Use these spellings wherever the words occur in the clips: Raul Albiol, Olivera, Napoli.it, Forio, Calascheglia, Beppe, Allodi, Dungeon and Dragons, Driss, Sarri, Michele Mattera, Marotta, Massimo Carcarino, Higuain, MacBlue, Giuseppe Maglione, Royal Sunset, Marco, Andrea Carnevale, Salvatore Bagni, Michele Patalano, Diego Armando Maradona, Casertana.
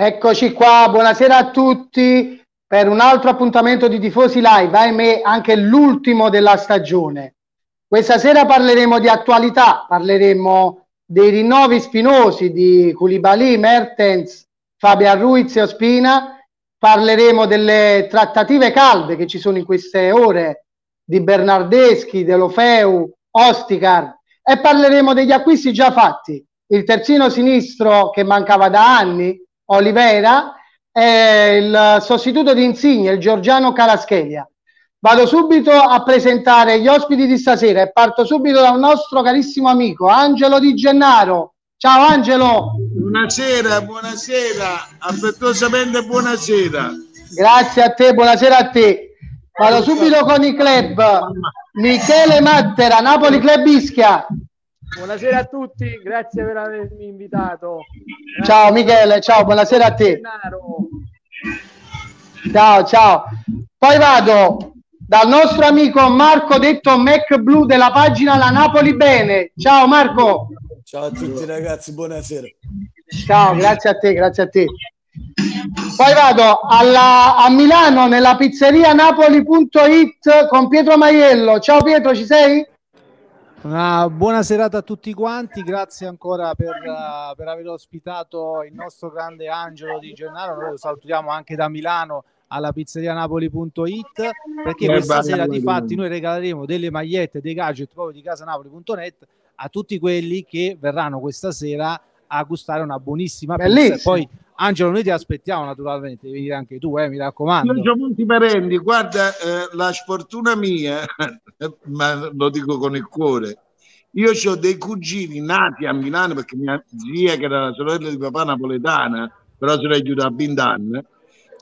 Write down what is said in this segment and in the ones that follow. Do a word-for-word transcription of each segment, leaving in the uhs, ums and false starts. Eccoci qua, buonasera a tutti per un altro appuntamento di Tifosi Live, ahimè anche l'ultimo della stagione. Questa sera parleremo di attualità, parleremo dei rinnovi spinosi di Koulibaly, Mertens, Fabian Ruiz e Ospina, parleremo delle trattative calde che ci sono in queste ore di Bernardeschi, Deulofeu, Oscar e parleremo degli acquisti già fatti, il terzino sinistro che mancava da anni, Olivera, e il sostituto di Insigne, il georgiano Calascheglia. Vado subito a presentare gli ospiti di stasera e parto subito da un nostro carissimo amico Angelo Di Gennaro. Ciao Angelo. Buonasera, buonasera, affettuosamente buonasera. Grazie a te, buonasera a te. Vado subito con i club. Michele Mattera, Napoli Club Ischia. Buonasera a tutti, grazie per avermi invitato. Grazie. Ciao Michele, ciao, buonasera a te. Ciao, ciao. Poi vado dal nostro amico Marco, detto Mac Blue, della pagina La Napoli Bene. Ciao Marco. Ciao a tutti ragazzi, buonasera. Ciao, grazie a te, grazie a te. Poi vado alla, a Milano, nella pizzeria Napoli punto it con Pietro Maiello. Ciao Pietro, ci sei? Una buona serata a tutti quanti, grazie ancora per, uh, per aver ospitato il nostro grande Angelo Di Gennaro. Noi lo salutiamo anche da Milano alla pizzeria Napoli punto it, perché questa sera di fatti noi regaleremo delle magliette, dei gadget proprio di casa Napoli punto net a tutti quelli che verranno questa sera a gustare una buonissima pizza. E poi Angelo, noi ti aspettiamo naturalmente, devi venire anche tu, eh, mi raccomando. Io ho molti parenti, guarda, eh, la sfortuna mia, ma lo dico con il cuore, io ho dei cugini nati a Milano, perché mia zia, che era la sorella di papà napoletana, però se l'è giù a vent'anni,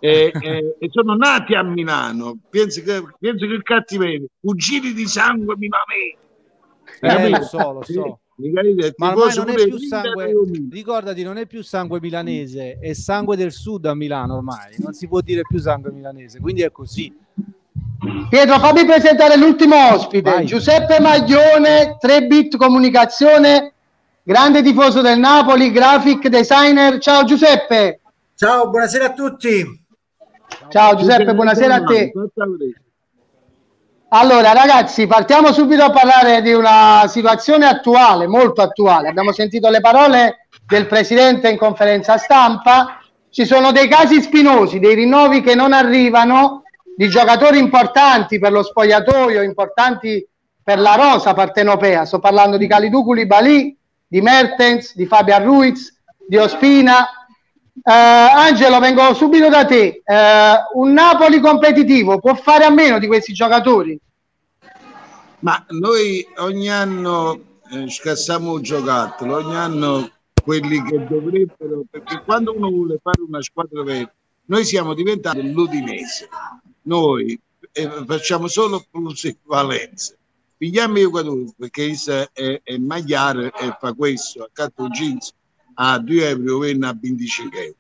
e, e, e sono nati a Milano, penso che, penso che il cattiverio, cugini di sangue mi mamma. Eh, lo so, lo so. Ma ormai non è più sangue, ricordati, non è più sangue milanese, è sangue del sud a Milano ormai, non si può dire più sangue milanese, quindi è così. Pietro, fammi presentare l'ultimo ospite. Vai. Giuseppe Maglione, tre bit Comunicazione, grande tifoso del Napoli, graphic designer. Ciao Giuseppe. Ciao, buonasera a tutti. Ciao Giuseppe, buonasera a te. Allora ragazzi, partiamo subito a parlare di una situazione attuale, molto attuale. Abbiamo sentito le parole del presidente in conferenza stampa, ci sono dei casi spinosi, dei rinnovi che non arrivano, di giocatori importanti per lo spogliatoio, importanti per la rosa partenopea. Sto parlando di Kalidou Koulibaly, di Mertens, di Fabian Ruiz, di Ospina. Uh, Angelo, vengo subito da te. Uh, un Napoli competitivo può fare a meno di questi giocatori? Ma noi ogni anno eh, scassiamo il giocattolo, ogni anno quelli che dovrebbero, perché quando uno vuole fare una squadra vera, noi siamo diventati l'Udinese, noi eh, facciamo solo plusvalenze, pigliamo i giocatori perché il è, è magliare e fa questo, accanto a jeans a due euro a venticinque euro.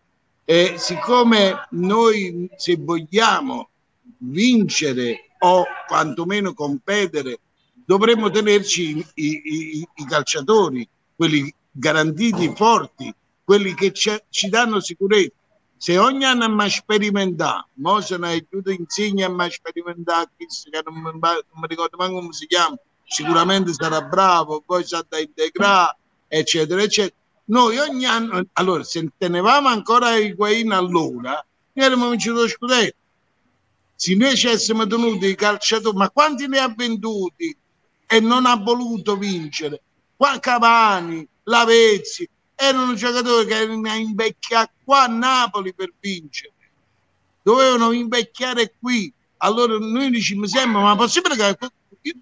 E siccome noi, se vogliamo vincere o quantomeno competere, dovremmo tenerci i, i, i calciatori, quelli garantiti, forti, quelli che ci, ci danno sicurezza. Se ogni anno mi sperimenta, mo se ne aiuta Insigne a mi sperimentare, che non mi ricordo mai come si chiama, sicuramente sarà bravo, poi sa da integrare, eccetera, eccetera. Noi ogni anno, allora se tenevamo ancora a Higuain allora, noi eravamo vinciti lo scudetto. Se noi ci avessimo tenuti i calciatori, ma quanti ne ha venduti e non ha voluto vincere? Qua Cavani, Lavezzi, erano giocatori che erano invecchiati qua a Napoli per vincere. Dovevano invecchiare qui. Allora noi diciamo sempre, ma è possibile che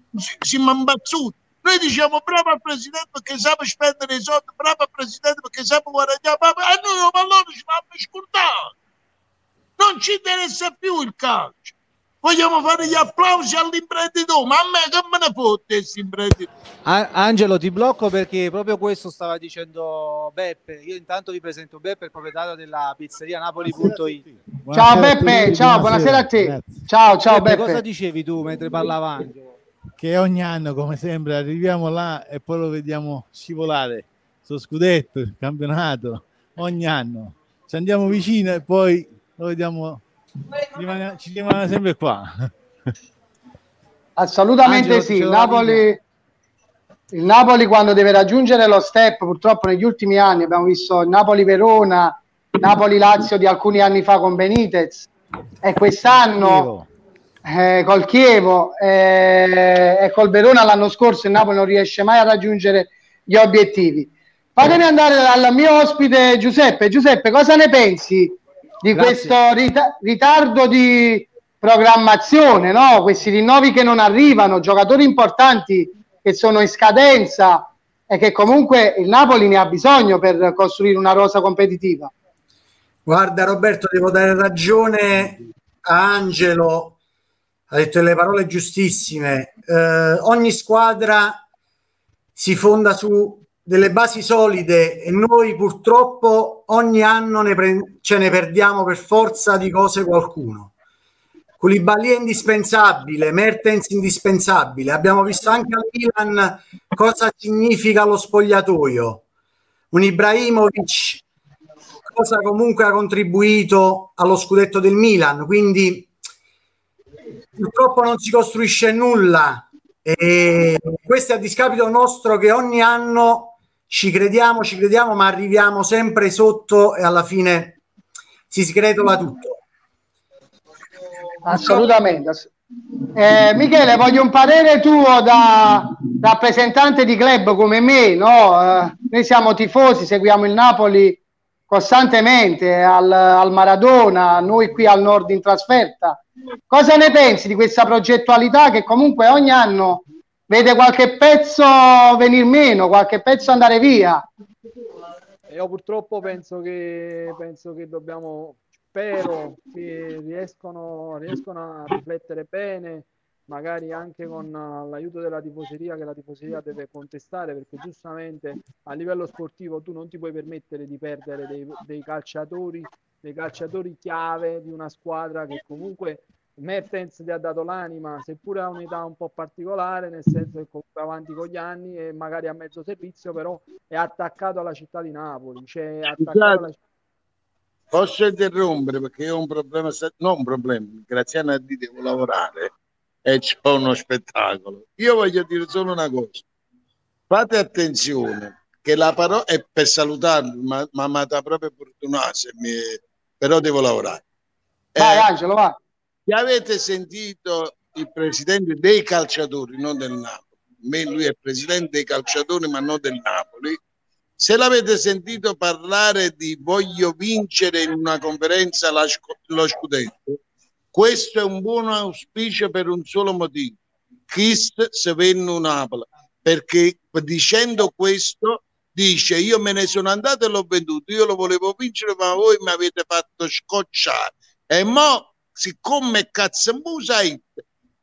siamo imbazzuti? Noi diciamo bravo al presidente perché sa spendere i soldi, bravo al presidente perché sa guadagnare, e noi non valore ci vanno scordati. Non ci interessa più il calcio. Vogliamo fare gli applausi all'imprenditore, ma a me che me ne fotte questo imprenditore? Ah, Angelo, ti blocco perché proprio questo stava dicendo Beppe. Io intanto vi presento Beppe, il proprietario della pizzeria Napoli punto it. Ciao Beppe, ciao, buonasera a te. Ciao, ciao Beppe. Cosa dicevi tu mentre parlava Angelo? Che ogni anno, come sembra, arriviamo là e poi lo vediamo scivolare, suo scudetto, campionato, ogni anno. ci andiamo vicino e poi lo vediamo, rimane, ci rimane sempre qua. Assolutamente Angelo, sì, il Napoli, il Napoli quando deve raggiungere lo step, purtroppo negli ultimi anni abbiamo visto Napoli-Verona, Napoli-Lazio di alcuni anni fa con Benitez e quest'anno eh, col Chievo eh, e col Verona l'anno scorso il Napoli non riesce mai a raggiungere gli obiettivi. Fatemi andare dal mio ospite Giuseppe. Giuseppe, cosa ne pensi di Grazie. questo rit- ritardo di programmazione, no? Questi rinnovi che non arrivano, giocatori importanti che sono in scadenza e che comunque il Napoli ne ha bisogno per costruire una rosa competitiva. Guarda Roberto, devo dare ragione a Angelo, ha detto le parole giustissime. Eh, ogni squadra si fonda su delle basi solide e noi purtroppo ogni anno ne pre- ce ne perdiamo per forza di cose qualcuno. Koulibaly è indispensabile, Mertens indispensabile, abbiamo visto anche al Milan cosa significa lo spogliatoio, un Ibrahimovic cosa comunque ha contribuito allo scudetto del Milan, quindi purtroppo non si costruisce nulla e questo è a discapito nostro che ogni anno ci crediamo, ci crediamo ma arriviamo sempre sotto e alla fine si sgretola tutto. Assolutamente. Eh, Michele, voglio un parere tuo da rappresentante di club come me, no? Eh, noi siamo tifosi, seguiamo il Napoli costantemente al, al Maradona, noi qui al nord in trasferta. Cosa ne pensi di questa progettualità che comunque ogni anno vede qualche pezzo venir meno, qualche pezzo andare via? Io purtroppo penso che, penso che dobbiamo... spero che riescono, riescono a riflettere bene, magari anche con l'aiuto della tifoseria, che la tifoseria deve contestare, perché giustamente a livello sportivo tu non ti puoi permettere di perdere dei, dei calciatori, dei calciatori chiave di una squadra che comunque Mertens ti ha dato l'anima, seppure ha un'età un po' particolare, nel senso che comunque avanti con gli anni e magari a mezzo servizio, però è attaccato alla città di Napoli, cioè è attaccato alla città. Posso interrompere perché ho un problema, non un problema, Graziano a dire devo lavorare e c'è uno spettacolo. Io voglio dire solo una cosa, fate attenzione che la parola è per salutarvi, ma mi ma da proprio fortunato, mi... però devo lavorare. Vai eh, Angelo, vai. Avete sentito il presidente dei calciatori, non del Napoli, lui è il presidente dei calciatori ma non del Napoli. Se l'avete sentito parlare di voglio vincere in una conferenza la sc- lo scudetto, questo è un buon auspicio per un solo motivo. Chist se venne Napoli, perché dicendo questo dice io me ne sono andato e l'ho venduto, io lo volevo vincere ma voi mi avete fatto scocciare e mo siccome cazzamusa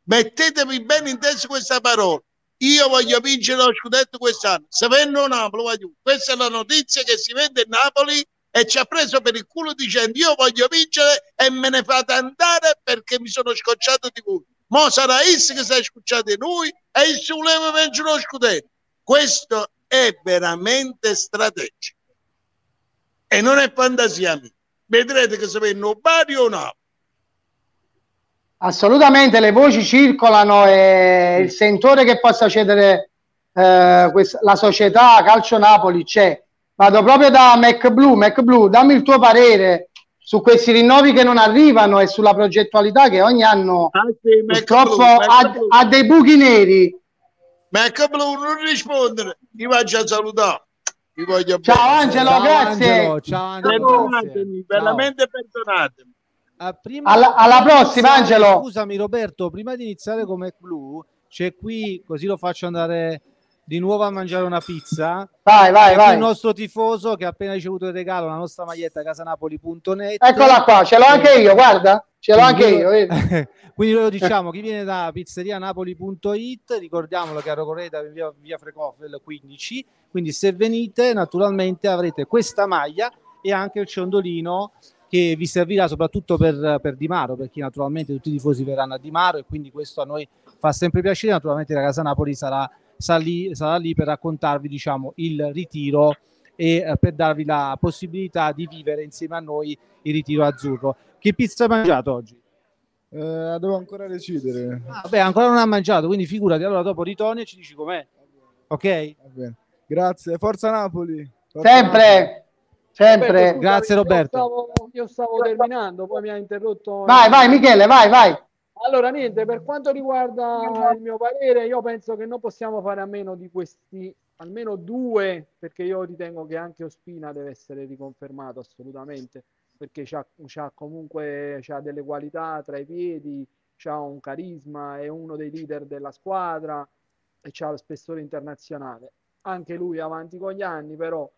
mettetevi bene in testa questa parola. Io voglio vincere lo scudetto quest'anno. Se vendo Napoli, questa è la notizia che si vende in Napoli e ci ha preso per il culo dicendo io voglio vincere e me ne fate andare perché mi sono scocciato di voi. Mo sarà Issi che si è scocciato di lui e Issi voleva vincere lo scudetto. Questo è veramente strategico. E non è fantasia mia. Vedrete che se vendo Bari o Napoli. Assolutamente, le voci circolano e il sentore che possa cedere eh, questa, la società Calcio Napoli c'è. Vado proprio da MacBlue. MacBlue, dammi il tuo parere su questi rinnovi che non arrivano e sulla progettualità che ogni anno ah, sì, purtroppo ha, ha dei buchi neri. MacBlue, non rispondere, ti faccio a salutare. Ti voglio ciao bene. Angelo, ciao, grazie. Angelo, ciao Angelo, perdonatemi, veramente perdonatemi. Prima alla, alla prossima iniziare, Angelo. Scusami Roberto, prima di iniziare con MacBlue c'è qui, così lo faccio andare di nuovo a mangiare una pizza. Vai, vai, vai. Il nostro tifoso che ha appena ricevuto il regalo, la nostra maglietta casanapoli punto net. Eccola qua, ce l'ho anche io, guarda, ce l'ho quindi, anche io. Quindi lo diciamo, chi viene da pizzeria napoli punto it, ricordiamolo che a Rocoreda via, via Frecofel quindici, quindi se venite naturalmente avrete questa maglia e anche il ciondolino che vi servirà soprattutto per, per Di Maro, perché naturalmente tutti i tifosi verranno a Di Maro e quindi questo a noi fa sempre piacere. Naturalmente la Casa Napoli sarà, sarà, lì, sarà lì per raccontarvi diciamo il ritiro e per darvi la possibilità di vivere insieme a noi il ritiro azzurro. Che pizza hai mangiato oggi? Eh, devo ancora decidere. Ah, beh, ancora non ha mangiato, quindi figurati, allora dopo ritorni e ci dici com'è. Ok? Va bene. Grazie, forza Napoli! Forza sempre! Napoli. Sempre! Roberto, grazie Roberto. Io stavo, io stavo terminando, poi mi ha interrotto. Vai, vai Michele, vai, vai! Allora niente, per quanto riguarda il mio parere, io penso che non possiamo fare a meno di questi, almeno due, perché io ritengo che anche Ospina deve essere riconfermato assolutamente, perché c'ha, c'ha comunque c'ha delle qualità tra i piedi, c'ha un carisma, è uno dei leader della squadra e c'ha lo spessore internazionale. Anche lui avanti con gli anni, però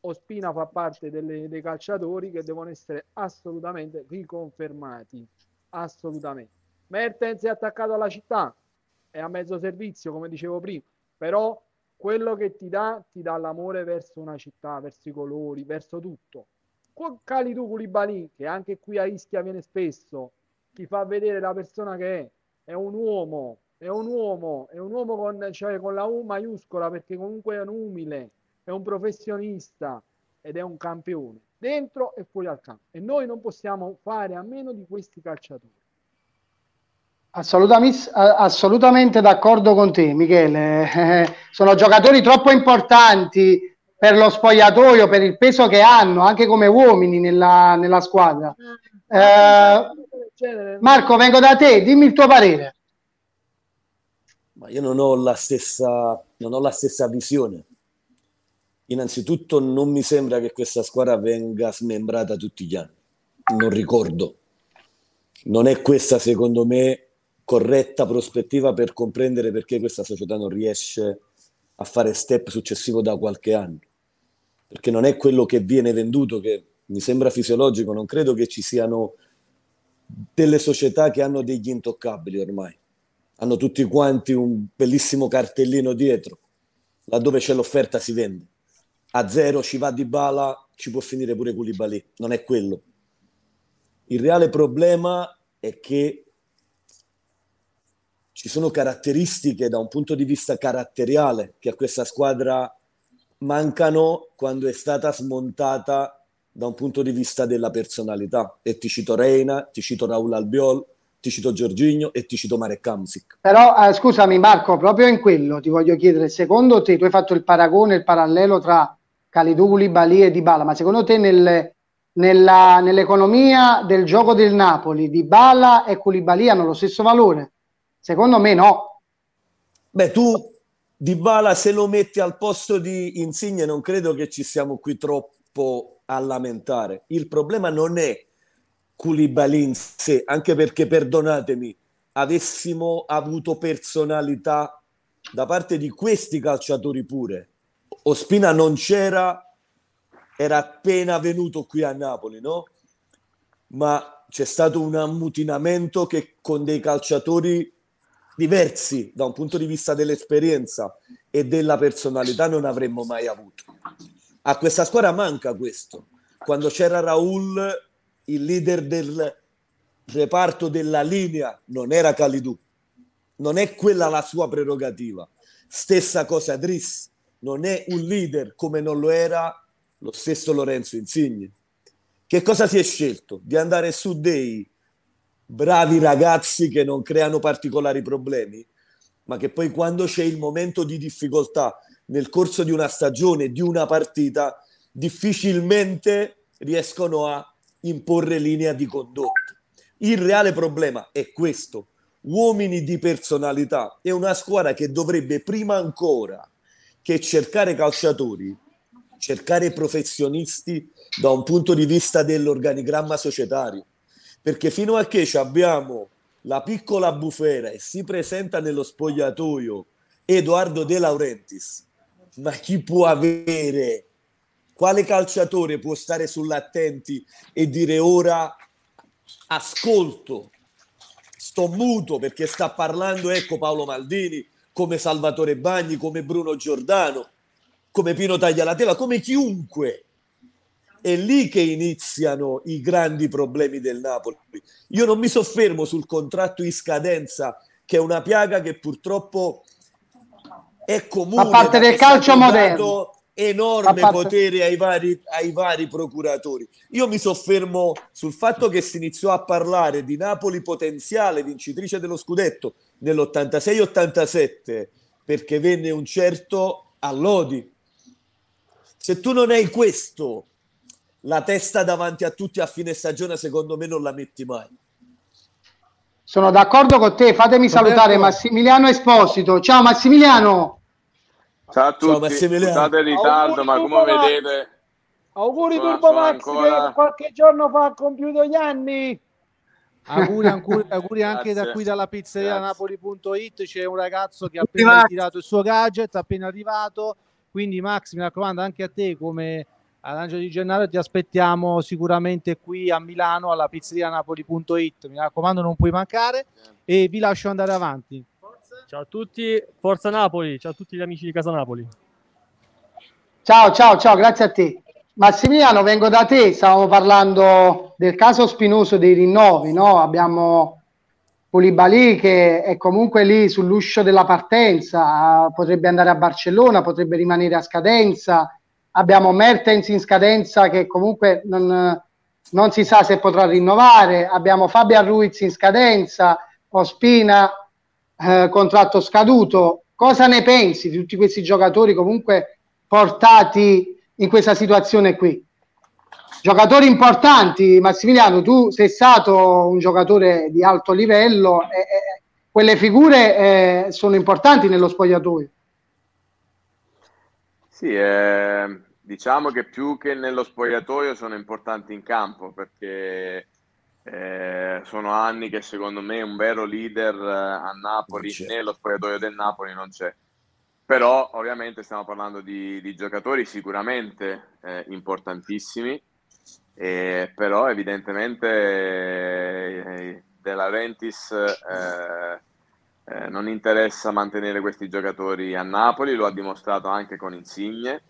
Ospina fa parte delle, dei calciatori che devono essere assolutamente riconfermati, assolutamente. Mertens è attaccato alla città, è a mezzo servizio come dicevo prima, però quello che ti dà, ti dà l'amore verso una città, verso i colori, verso tutto. Con Kalidou Koulibaly, che anche qui a Ischia viene spesso, ti fa vedere la persona che è, è un uomo, è un uomo, è un uomo con, cioè, con la U maiuscola, perché comunque è un umile, è un professionista ed è un campione, dentro e fuori dal campo. E noi non possiamo fare a meno di questi calciatori. Assolutamente, assolutamente d'accordo con te Michele, sono giocatori troppo importanti per lo spogliatoio, per il peso che hanno anche come uomini nella, nella squadra. eh, Marco, vengo da te, dimmi il tuo parere. Ma io non ho la stessa, non ho la stessa visione. Innanzitutto non mi sembra che questa squadra venga smembrata tutti gli anni, non ricordo, non è questa secondo me corretta prospettiva per comprendere perché questa società non riesce a fare step successivo da qualche anno, perché non è quello che viene venduto, che mi sembra fisiologico. Non credo che ci siano delle società che hanno degli intoccabili ormai, hanno tutti quanti un bellissimo cartellino dietro, laddove c'è l'offerta si vende, a zero ci va Dybala, ci può finire pure Koulibaly. Non è quello il reale problema, è che ci sono caratteristiche da un punto di vista caratteriale che a questa squadra mancano quando è stata smontata da un punto di vista della personalità. E ti cito Reina, ti cito Raul Albiol, ti cito Giorgino e ti cito Marek Hamšík. Però eh, scusami Marco, proprio in quello ti voglio chiedere, secondo te, tu hai fatto il paragone, il parallelo tra Kalidou Koulibaly e Dybala, ma secondo te nel, nella, nell'economia del gioco del Napoli Dybala e Koulibaly hanno lo stesso valore? Secondo me no. Beh, tu Dybala se lo metti al posto di Insigne non credo che ci siamo qui troppo a lamentare. Il problema non è Koulibaly in sé, anche perché, perdonatemi, avessimo avuto personalità da parte di questi calciatori pure. Ospina non c'era, era appena venuto qui a Napoli, no? Ma c'è stato un ammutinamento che con dei calciatori diversi da un punto di vista dell'esperienza e della personalità non avremmo mai avuto. A questa squadra manca questo. Quando c'era Raul, il leader del reparto della linea non era Kalidou, non è quella la sua prerogativa. Stessa cosa Driss, non è un leader come non lo era lo stesso Lorenzo Insigne. Che cosa si è scelto? Di andare su dei bravi ragazzi che non creano particolari problemi, ma che poi quando c'è il momento di difficoltà nel corso di una stagione, di una partita, difficilmente riescono a imporre linea di condotta. Il reale problema è questo: uomini di personalità. È una squadra che dovrebbe, prima ancora che cercare calciatori, cercare professionisti da un punto di vista dell'organigramma societario. Perché fino a che abbiamo la piccola bufera e si presenta nello spogliatoio Edoardo De Laurentiis, ma chi può avere, quale calciatore può stare sull'attenti e dire ora ascolto, sto muto perché sta parlando, ecco, Paolo Maldini, come Salvatore Bagni, come Bruno Giordano, come Pino Taglialatela, come chiunque. È lì che iniziano i grandi problemi del Napoli. Io non mi soffermo sul contratto in scadenza, che è una piaga che purtroppo è comune. A parte del calcio moderno. enorme parte... potere ai vari, ai vari procuratori. Io mi soffermo sul fatto che si iniziò a parlare di Napoli potenziale vincitrice dello scudetto nell'ottantasei ottantasette perché venne un certo Allodi. Se tu non hai questo, la testa davanti a tutti a fine stagione, secondo me non la metti mai. Sono d'accordo con te. Fatemi salutare Massimiliano Esposito. Ciao Massimiliano. Ciao a tutti, scusate il ritardo, ma come vedete... Auguri Turbo Max ancora... che qualche giorno fa ha compiuto gli anni. Auguri, auguri, auguri anche da qui dalla pizzeria Napoli punto it, c'è un ragazzo che ha appena tirato il suo gadget, appena arrivato, quindi Max, mi raccomando, anche a te come ad Angelo Di Gennaro ti aspettiamo sicuramente qui a Milano alla pizzeria Napoli punto it, mi raccomando non puoi mancare e vi lascio andare avanti. Ciao a tutti, Forza Napoli, ciao a tutti gli amici di Casa Napoli. Ciao, ciao, ciao, grazie a te. Massimiliano, vengo da te, stavamo parlando del caso spinoso dei rinnovi, no? Abbiamo Koulibaly che è comunque lì sull'uscio della partenza, potrebbe andare a Barcellona, potrebbe rimanere a scadenza, abbiamo Mertens in scadenza che comunque non, non si sa se potrà rinnovare, abbiamo Fabian Ruiz in scadenza, Ospina... Eh, contratto scaduto. Cosa ne pensi di tutti questi giocatori comunque portati in questa situazione qui? Giocatori importanti. Massimiliano, tu sei stato un giocatore di alto livello e, e, quelle figure eh, sono importanti nello spogliatoio. Sì, eh, diciamo che più che nello spogliatoio sono importanti in campo, perché Eh, sono anni che secondo me un vero leader eh, a Napoli, nello spogliatoio del Napoli, non c'è. Però ovviamente stiamo parlando di, di giocatori sicuramente eh, importantissimi, eh, però evidentemente eh, De Laurentiis eh, eh, non interessa mantenere questi giocatori a Napoli, lo ha dimostrato anche con Insigne,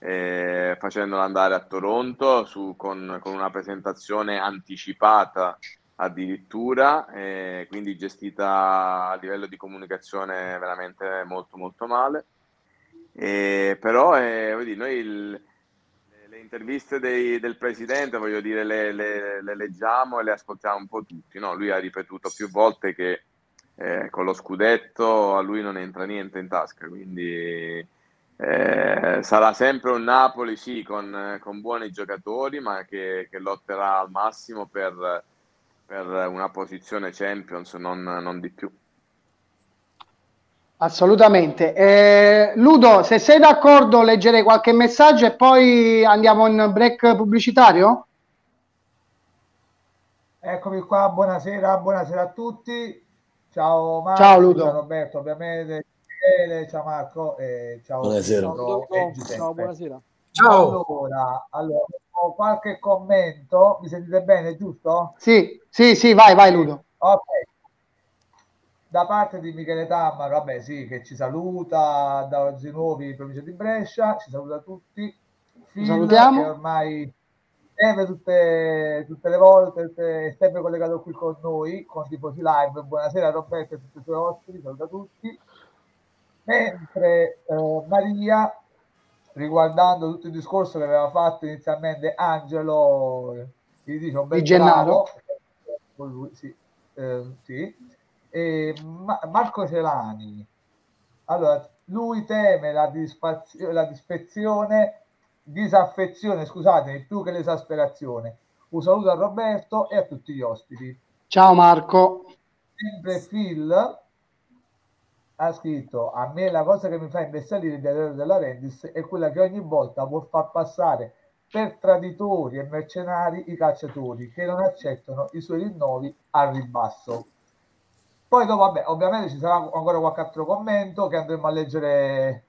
Eh, facendolo andare a Toronto su, con, con una presentazione anticipata addirittura, eh, quindi gestita a livello di comunicazione veramente molto molto male, eh, però eh, voglio dire, noi il, le, le interviste dei, del presidente voglio dire, le, le, le leggiamo e le ascoltiamo un po' tutti, no? Lui ha ripetuto più volte che eh, con lo scudetto a lui non entra niente in tasca, quindi Eh, sarà sempre un Napoli sì con, con buoni giocatori, ma che, che lotterà al massimo per, per una posizione Champions, non, non di più. Assolutamente. eh, Ludo, se sei d'accordo leggere qualche messaggio e poi andiamo in break pubblicitario? Eccomi qua, buonasera, buonasera a tutti. Ciao Marco, ciao Ludo. Ciao Roberto, ovviamente. Ciao Marco, eh, ciao, buonasera. Ciao, ciao, buonasera. Ciao. Allora, allora, ho qualche commento, mi sentite bene, giusto? Sì, sì, sì, vai, vai Ludo. Ok. Da parte di Michele Tammaro, vabbè sì, che ci saluta, da Zenovi, provincia di Brescia, ci saluta tutti. Fil, salutiamo. Che ormai sempre tutte, tutte le volte, è sempre collegato qui con noi, con Tifosi Live. Buonasera Roberto e tutti i tuoi ospiti, saluta tutti. Mentre eh, Maria, riguardando tutto il discorso che aveva fatto inizialmente Angelo gli dice un bel Di Gennaro, con lui, sì, eh, sì. E Ma Marco Celani, allora, lui teme la, la dispezione, disaffezione, scusatemi, più che l'esasperazione. Un saluto a Roberto e a tutti gli ospiti. Ciao Marco. Sempre Phil ha scritto: a me la cosa che mi fa imbestialire di Alessandro De Laurentiis è quella che ogni volta vuol far passare per traditori e mercenari i calciatori che non accettano i suoi rinnovi al ribasso. Poi dopo, vabbè, ovviamente ci sarà ancora qualche altro commento che andremo a leggere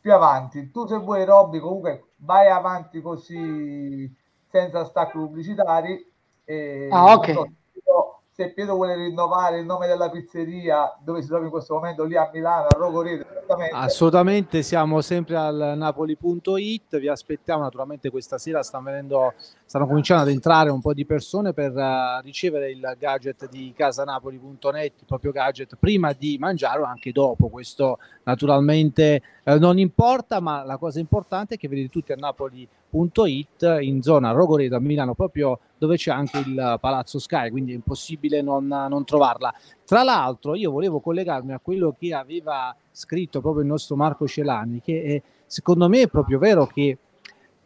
più avanti. Tu se vuoi Robby comunque vai avanti così senza stacchi pubblicitari e ah, ok. Io se Pietro vuole rinnovare il nome della pizzeria dove si trova in questo momento, lì a Milano, a Rogoredo, assolutamente. Assolutamente, siamo sempre al Napoli punto it, vi aspettiamo naturalmente questa sera, stanno, venendo, stanno cominciando ad entrare un po' di persone per uh, ricevere il gadget di casanapoli punto net, il proprio gadget, prima di mangiare o anche dopo, questo naturalmente uh, non importa, ma la cosa importante è che vedete tutti a Napoli punto it in zona Rogoredo a Milano, proprio dove c'è anche il Palazzo Sky, quindi è impossibile non, non trovarla. Tra l'altro io volevo collegarmi a quello che aveva scritto proprio il nostro Marco Celani, che è, secondo me è proprio vero che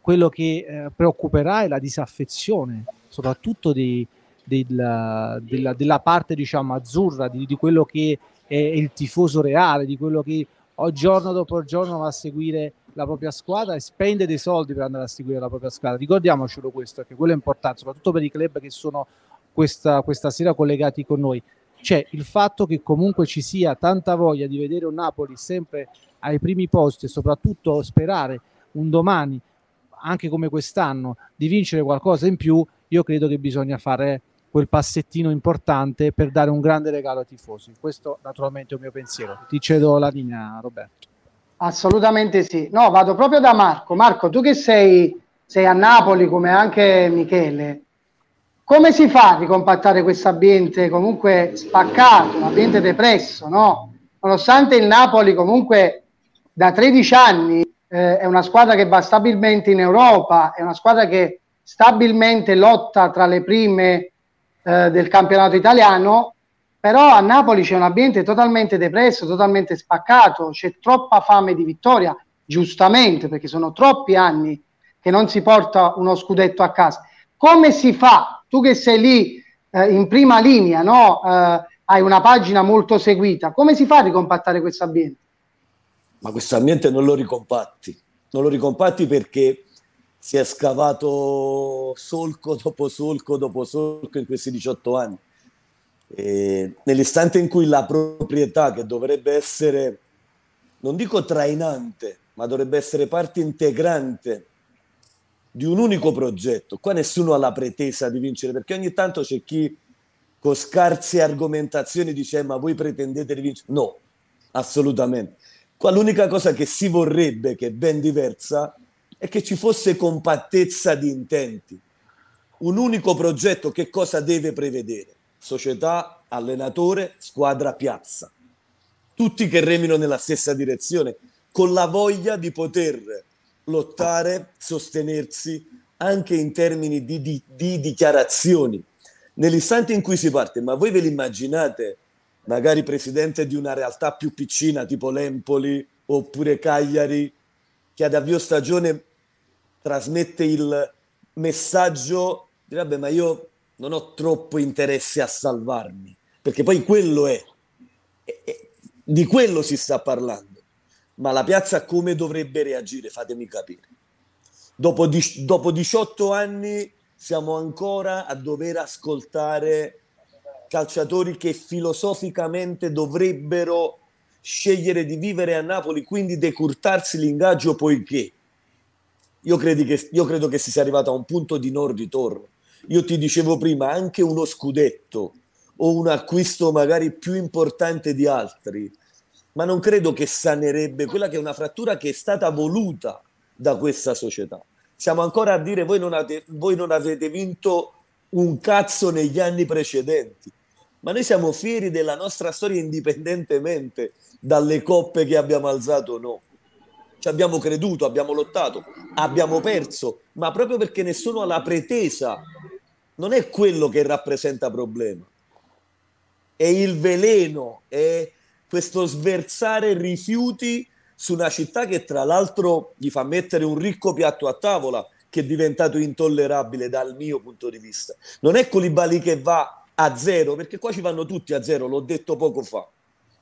quello che eh, preoccuperà è la disaffezione, soprattutto di, di, della, della, della parte, diciamo, azzurra, di, di quello che è il tifoso reale, di quello che giorno dopo giorno va a seguire la propria squadra e spende dei soldi per andare a seguire la propria squadra. Ricordiamocelo questo, che quello è importante, soprattutto per i club che sono questa, questa sera collegati con noi. C'è il fatto che comunque ci sia tanta voglia di vedere un Napoli sempre ai primi posti e soprattutto sperare un domani, anche come quest'anno, di vincere qualcosa in più. Io credo che bisogna fare quel passettino importante per dare un grande regalo ai tifosi. Questo naturalmente è un mio pensiero. Ti cedo la linea, Roberto. Assolutamente sì. No, vado proprio da Marco. Marco, tu che sei, sei a Napoli come anche Michele, come si fa a ricompattare questo ambiente comunque spaccato, un ambiente depresso, no? Nonostante il Napoli comunque da tredici anni eh, è una squadra che va stabilmente in Europa, è una squadra che stabilmente lotta tra le prime eh, del campionato italiano, però a Napoli c'è un ambiente totalmente depresso, totalmente spaccato, c'è troppa fame di vittoria, giustamente, perché sono troppi anni che non si porta uno scudetto a casa. Come si fa? Tu che sei lì eh, in prima linea, no? eh, hai una pagina molto seguita. Come si fa a ricompattare questo ambiente? Ma questo ambiente non lo ricompatti. Non lo ricompatti perché si è scavato solco dopo solco dopo solco in questi diciotto anni. E nell'istante in cui la proprietà, che dovrebbe essere, non dico trainante, ma dovrebbe essere parte integrante di un unico progetto, qua nessuno ha la pretesa di vincere, perché ogni tanto c'è chi con scarse argomentazioni dice ma voi pretendete di vincere? No, assolutamente. Qua l'unica cosa che si vorrebbe, che è ben diversa, è che ci fosse compattezza di intenti. Un unico progetto che cosa deve prevedere? Società, allenatore, squadra, piazza. Tutti che remino nella stessa direzione, con la voglia di poter lottare, sostenersi anche in termini di, di, di dichiarazioni. Nell'istante in cui si parte, ma voi ve l'immaginate magari presidente di una realtà più piccina tipo l'Empoli oppure Cagliari, che ad avvio stagione trasmette il messaggio di vabbè, ma io non ho troppo interesse a salvarmi, perché poi quello è, è, è di quello si sta parlando. Ma la piazza come dovrebbe reagire? Fatemi capire. Dopo, di, dopo diciotto anni siamo ancora a dover ascoltare calciatori che filosoficamente dovrebbero scegliere di vivere a Napoli, quindi decurtarsi l'ingaggio, poiché io, credi che, io credo che si sia arrivato a un punto di non ritorno. Io ti dicevo prima, anche uno scudetto o un acquisto magari più importante di altri, ma non credo che sanerebbe quella che è una frattura che è stata voluta da questa società. Siamo ancora a dire voi non, ate, voi non avete vinto un cazzo negli anni precedenti, ma noi siamo fieri della nostra storia indipendentemente dalle coppe che abbiamo alzato o no. Ci abbiamo creduto, abbiamo lottato, abbiamo perso, ma proprio perché nessuno ha la pretesa. Non è quello che rappresenta problema, è il veleno, è questo sversare rifiuti su una città che tra l'altro gli fa mettere un ricco piatto a tavola che è diventato intollerabile dal mio punto di vista. Non è Koulibaly che va a zero, perché qua ci vanno tutti a zero, l'ho detto poco fa.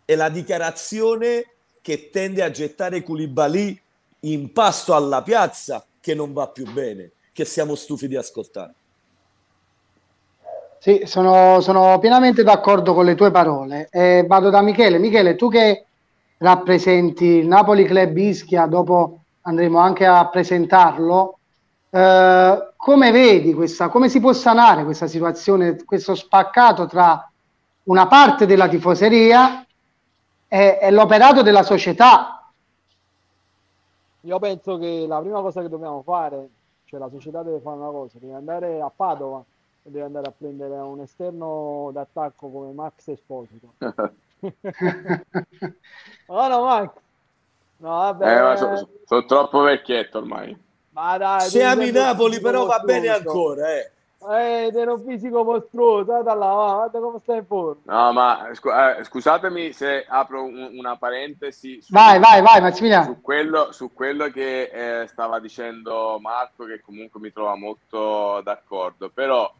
È la dichiarazione che tende a gettare Koulibaly in pasto alla piazza che non va più bene, che siamo stufi di ascoltare. Sì, sono, sono pienamente d'accordo con le tue parole. Eh, vado da Michele. Michele, tu che rappresenti il Napoli Club Ischia, dopo andremo anche a presentarlo, Eh, come vedi questa, come si può sanare questa situazione, questo spaccato tra una parte della tifoseria e, e l'operato della società? Io penso che la prima cosa che dobbiamo fare, cioè la società deve fare una cosa, deve andare a Padova e deve andare a prendere un esterno d'attacco come Max Esposito. Oh no, Max. No, vabbè. Eh, ma sono, sono troppo vecchietto ormai. Ma dai, se ami Napoli però va bene ancora, eh. Eh, sei un fisico mostruoso, guarda là, guarda come stai in forma. No, ma scu eh, scusatemi se apro un, una parentesi su, vai, vai, vai, Massimiliano. Su quello, su quello che eh, stava dicendo Marco, che comunque mi trova molto d'accordo, però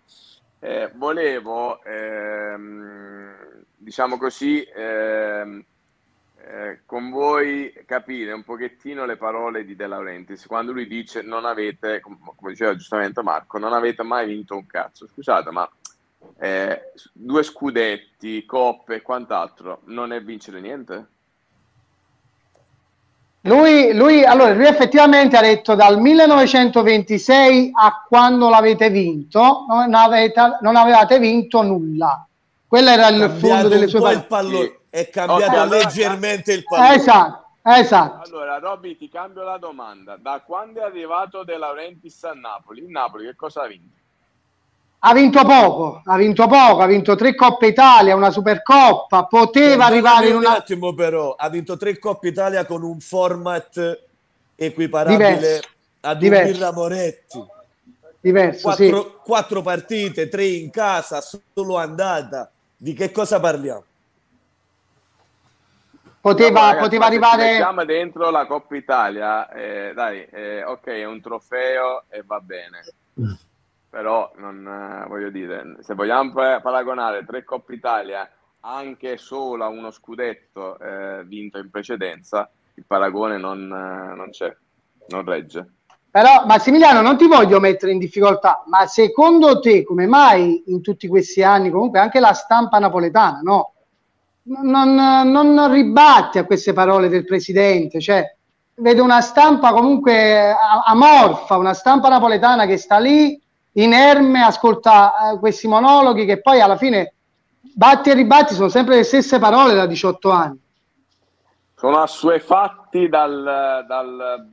eh, volevo, ehm, diciamo così, ehm, Eh, con voi capire un pochettino le parole di De Laurentiis quando lui dice non avete, come diceva giustamente Marco, non avete mai vinto un cazzo. Scusate, ma eh, due scudetti, coppe e quant'altro non è vincere niente? Lui, lui, allora, lui effettivamente ha detto dal millenovecentoventisei a quando l'avete vinto non, avete, non avevate vinto nulla. Quello era il fondo delle sue parole. Pallone. È cambiato okay, allora, leggermente il pallone. Esatto, esatto. Allora, Robby, ti cambio la domanda. Da quando è arrivato De Laurentiis a Napoli? Il Napoli che cosa ha vinto? Ha vinto poco, ha vinto poco, ha vinto tre Coppe Italia, una Supercoppa, poteva eh, arrivare in una... Un attimo però, ha vinto tre Coppe Italia con un format equiparabile diverso, a Birra Moretti. Diverso, quattro, sì. Quattro partite, tre in casa, solo andata. Di che cosa parliamo? Poteva, no, ragazzi, poteva arrivare... Siamo dentro la Coppa Italia, eh, dai, eh, ok, è un trofeo e va bene. Però, non eh, voglio dire, se vogliamo paragonare tre Coppa Italia anche solo a uno scudetto eh, vinto in precedenza, il paragone non, eh, non c'è, non regge. Però, Massimiliano, non ti voglio mettere in difficoltà, ma secondo te come mai in tutti questi anni, comunque anche la stampa napoletana, no? Non, non ribatte a queste parole del presidente, cioè vedo una stampa comunque amorfa, una stampa napoletana che sta lì inerme, ascolta questi monologhi che poi alla fine batti e ribatti sono sempre le stesse parole da diciotto anni. Sono assuefatti dal, dal,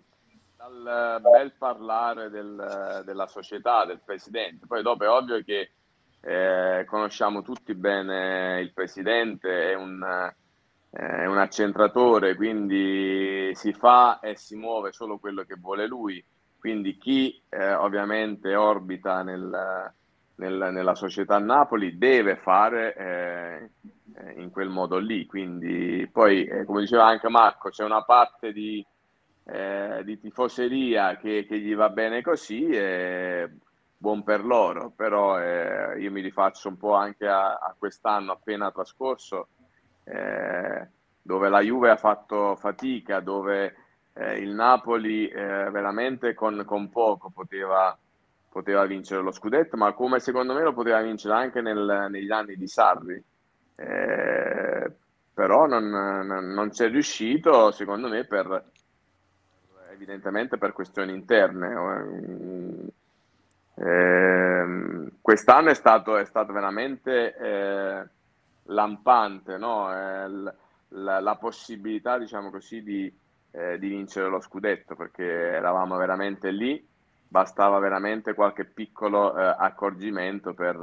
dal bel parlare del, della società, del presidente. Poi dopo è ovvio che Eh, conosciamo tutti bene il presidente, è un, eh, un accentratore, quindi si fa e si muove solo quello che vuole lui, quindi chi eh, ovviamente orbita nel, nel, nella società Napoli deve fare eh, in quel modo lì, quindi poi eh, come diceva anche Marco c'è una parte di, eh, di tifoseria che, che gli va bene così e buon per loro, però eh, io mi rifaccio un po' anche a, a quest'anno appena trascorso, eh, dove la Juve ha fatto fatica, dove eh, il Napoli eh, veramente con, con poco poteva, poteva vincere lo scudetto, ma come secondo me lo poteva vincere anche nel, negli anni di Sarri, eh, però non, non, non c'è riuscito secondo me per, evidentemente per questioni interne. Eh, quest'anno è stato, è stato veramente eh, lampante, no? eh, la, la possibilità, diciamo così, di, eh, di vincere lo scudetto, perché eravamo veramente lì, bastava veramente qualche piccolo eh, accorgimento per,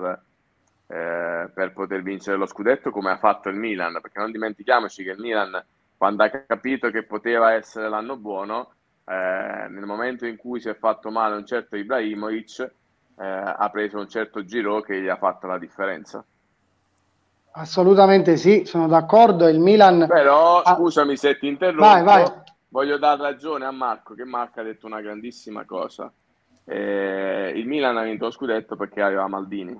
eh, per poter vincere lo scudetto, come ha fatto il Milan, perché non dimentichiamoci che il Milan, quando ha capito che poteva essere l'anno buono, eh, nel momento in cui si è fatto male un certo Ibrahimovic, Eh, ha preso un certo giro che gli ha fatto la differenza. Assolutamente sì, sono d'accordo, il Milan però ah. Scusami se ti interrompo, vai, vai. Voglio dare ragione a Marco, che Marco ha detto una grandissima cosa, eh, il Milan ha vinto lo scudetto perché aveva Maldini,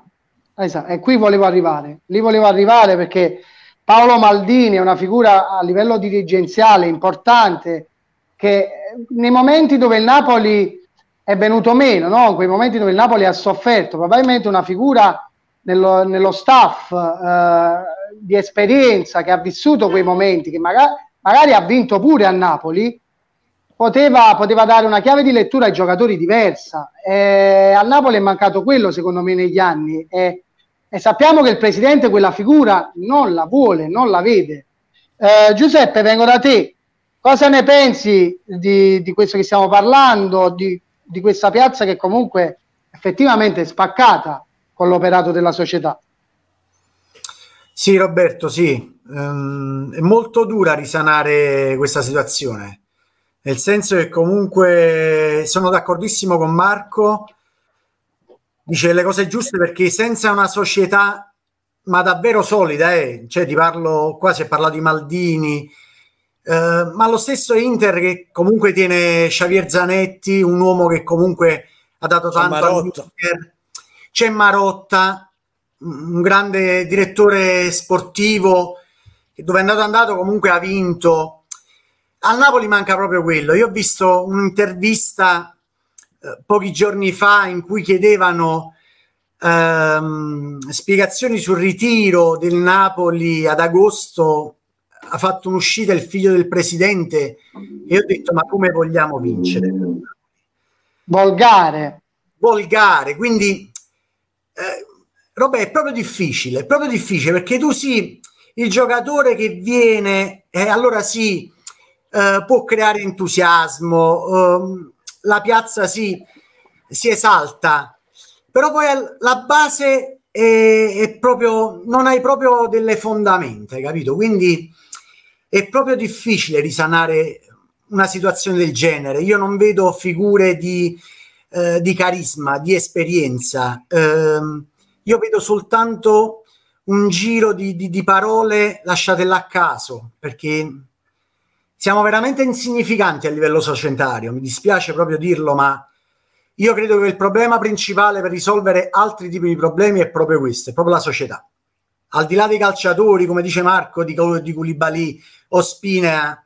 esatto, e qui volevo arrivare lì volevo arrivare perché Paolo Maldini è una figura a livello dirigenziale importante che nei momenti dove il Napoli è venuto meno, no? In quei momenti dove il Napoli ha sofferto, probabilmente una figura nello, nello staff eh, di esperienza che ha vissuto quei momenti, che magari, magari ha vinto pure a Napoli, poteva, poteva dare una chiave di lettura ai giocatori diversa. Eh, al Napoli è mancato quello, secondo me, negli anni, eh, e sappiamo che il presidente quella figura non la vuole, non la vede. Eh, Giuseppe, vengo da te. Cosa ne pensi di, di questo che stiamo parlando, di, di questa piazza che comunque effettivamente è spaccata con l'operato della società? Sì, Roberto, sì. Um, è molto dura risanare questa situazione, nel senso che comunque sono d'accordissimo con Marco, dice le cose giuste, perché senza una società ma davvero solida, eh, cioè ti parlo, qua si è parlato di Maldini, eh, ma lo stesso Inter che comunque tiene Xavier Zanetti, un uomo che comunque ha dato tanto, c'è Marotta, un grande direttore sportivo che dove è andato andato comunque ha vinto. Al Napoli manca proprio quello. Io ho visto un'intervista eh, pochi giorni fa in cui chiedevano ehm, spiegazioni sul ritiro del Napoli ad agosto. Ha fatto un'uscita il figlio del presidente e ho detto ma come vogliamo vincere? Volgare. Volgare, quindi eh, Robè, è proprio difficile, è proprio difficile perché tu sì, il giocatore che viene, eh, allora sì, eh, può creare entusiasmo, eh, la piazza sì, si esalta, però poi la base è, è proprio, non hai proprio delle fondamenta, hai capito? Quindi è proprio difficile risanare una situazione del genere. Io non vedo figure di, eh, di carisma, di esperienza, eh, io vedo soltanto un giro di, di, di parole lasciate là a caso, perché siamo veramente insignificanti a livello societario, mi dispiace proprio dirlo, ma io credo che il problema principale per risolvere altri tipi di problemi è proprio questo, è proprio la società. Al di là dei calciatori, come dice Marco, di, di Koulibaly, Ospina,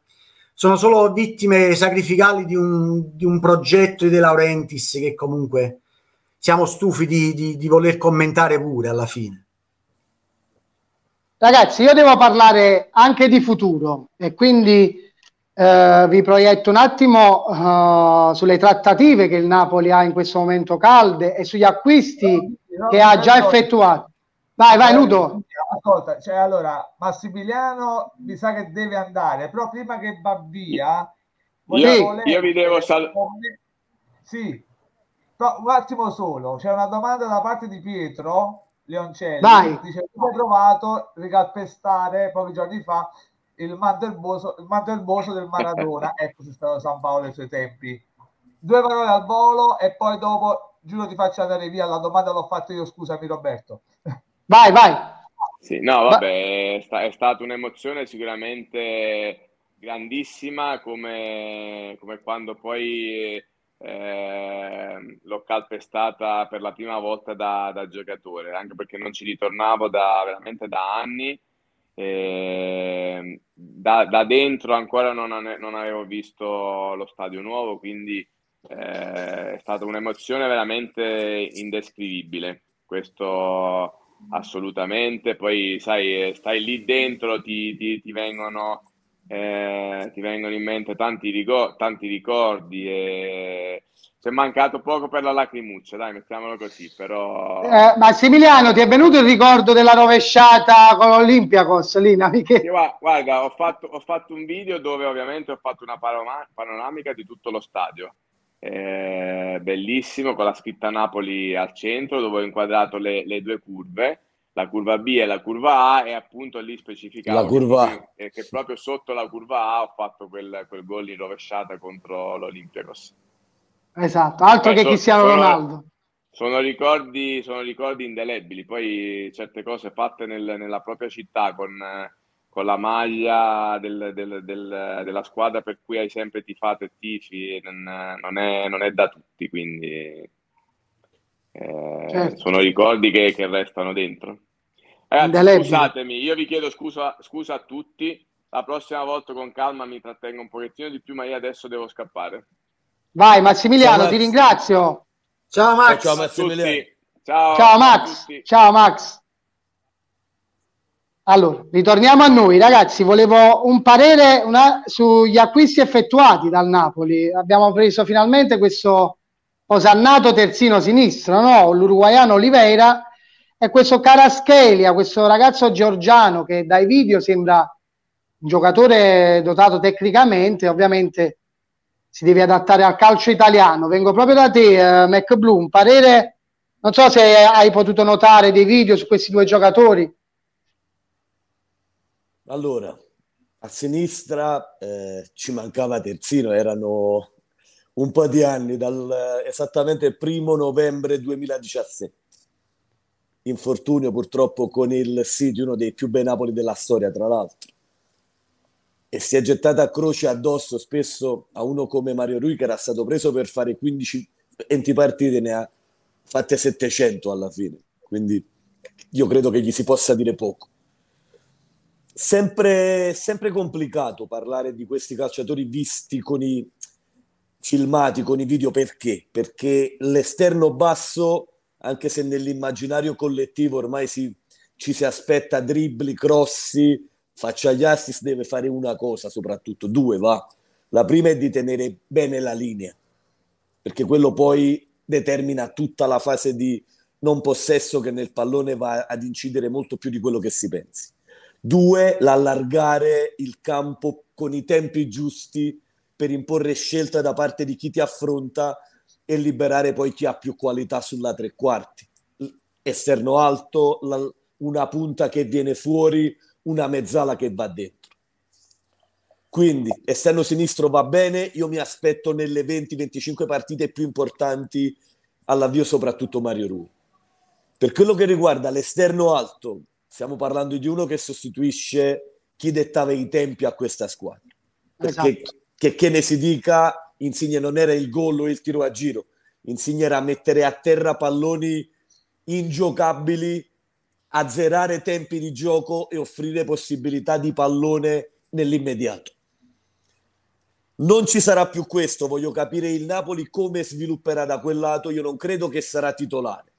sono solo vittime sacrificali di un, di un progetto di De Laurentiis che comunque... siamo stufi di, di, di voler commentare pure alla fine. Ragazzi, io devo parlare anche di futuro e quindi eh, vi proietto un attimo eh, sulle trattative che il Napoli ha in questo momento calde e sugli acquisti no, no, che no, ha già no, effettuato. Vai, vai, Ludo. Ascolta, cioè, allora, Massimiliano mi sa che deve andare, però prima che va via... Io, io vi devo salutare. Sì. No, un attimo solo, c'è una domanda da parte di Pietro Leoncelli. Dai. Dice: ho provato a ricalpestare pochi giorni fa il mantelboso, il mantelboso del Maradona. Ecco, c'è stato San Paolo ai suoi tempi. Due parole al volo e poi dopo giuro ti faccio andare via. La domanda l'ho fatta io, scusami Roberto. Vai, vai. Sì, no, vabbè, è, sta è stata un'emozione sicuramente grandissima, come, come quando poi... Eh, l'ho calpestata per la prima volta da, da giocatore, anche perché non ci ritornavo da, veramente da anni, eh, da, da dentro ancora non, non avevo visto lo stadio nuovo, quindi eh, è stata un'emozione veramente indescrivibile, questo assolutamente. Poi sai, stai lì dentro, ti, ti, ti vengono... Eh, ti vengono in mente tanti, ricor tanti ricordi e... c'è mancato poco per la lacrimuccia, dai, mettiamolo così, però... eh, Massimiliano, ti è venuto il ricordo della rovesciata con l'Olympiacos lì, che... guarda, ho fatto, ho fatto un video dove ovviamente ho fatto una panoramica di tutto lo stadio, eh, bellissimo, con la scritta Napoli al centro, dove ho inquadrato le, le due curve, la curva B e la curva A, e appunto lì specificavo la curva che, che proprio sotto la curva A ho fatto quel, quel gol in rovesciata contro l'Olympiacos. Esatto, altro poi che so, Cristiano Ronaldo. Sono, sono, ricordi, sono ricordi indelebili, poi certe cose fatte nel, nella propria città con, con la maglia del, del, del, della squadra per cui hai sempre tifato e tifi, non, non, è, non è da tutti, quindi... Eh, certo. Sono ricordi che, che restano dentro. Ragazzi, scusatemi, io vi chiedo scusa, scusa a tutti, la prossima volta con calma mi trattengo un pochettino di più, ma io adesso devo scappare. Vai Massimiliano, ciao, ti ringrazio. Ciao Max, ciao, ciao Massimiliano. Ciao, ciao Max, ciao Max. Allora, ritorniamo a noi, ragazzi. Volevo un parere una, sugli acquisti effettuati dal Napoli. Abbiamo preso finalmente questo osannato terzino sinistro, no? L'uruguaiano Olivera e questo Kvaratskhelia, questo ragazzo georgiano che dai video sembra un giocatore dotato tecnicamente, ovviamente si deve adattare al calcio italiano. Vengo proprio da te, eh, Mac Bloom. Parere, non so se hai potuto notare dei video su questi due giocatori. Allora, a sinistra eh, ci mancava terzino, erano un po' di anni, dal, esattamente il primo novembre duemiladiciassette. Infortunio purtroppo con il City, uno dei più bei Napoli della storia, tra l'altro. E si è gettata a croce addosso spesso a uno come Mario Rui, che era stato preso per fare quindici venti partite, ne ha fatte settecento alla fine. Quindi io credo che gli si possa dire poco. Sempre, sempre complicato parlare di questi calciatori visti con i filmati, con i video, perché? Perché l'esterno basso, anche se nell'immaginario collettivo ormai si, ci si aspetta dribbli, crossi, faccia gli assist, deve fare una cosa soprattutto, due va. La prima è di tenere bene la linea, perché quello poi determina tutta la fase di non possesso che nel pallone va ad incidere molto più di quello che si pensi. Due, l'allargare il campo con i tempi giusti per imporre scelta da parte di chi ti affronta e liberare poi chi ha più qualità sulla tre quarti. Esterno alto, la, una punta che viene fuori, una mezzala che va dentro. Quindi esterno sinistro va bene, io mi aspetto nelle venti venticinque partite più importanti all'avvio soprattutto Mario Rui. Per quello che riguarda l'esterno alto, stiamo parlando di uno che sostituisce chi dettava i tempi a questa squadra. Perché esatto. che, che ne si dica, Insigne non era il gol o il tiro a giro. Insigne era mettere a terra palloni ingiocabili, azzerare tempi di gioco e offrire possibilità di pallone nell'immediato. Non ci sarà più questo, voglio capire il Napoli come svilupperà da quel lato, io non credo che sarà titolare.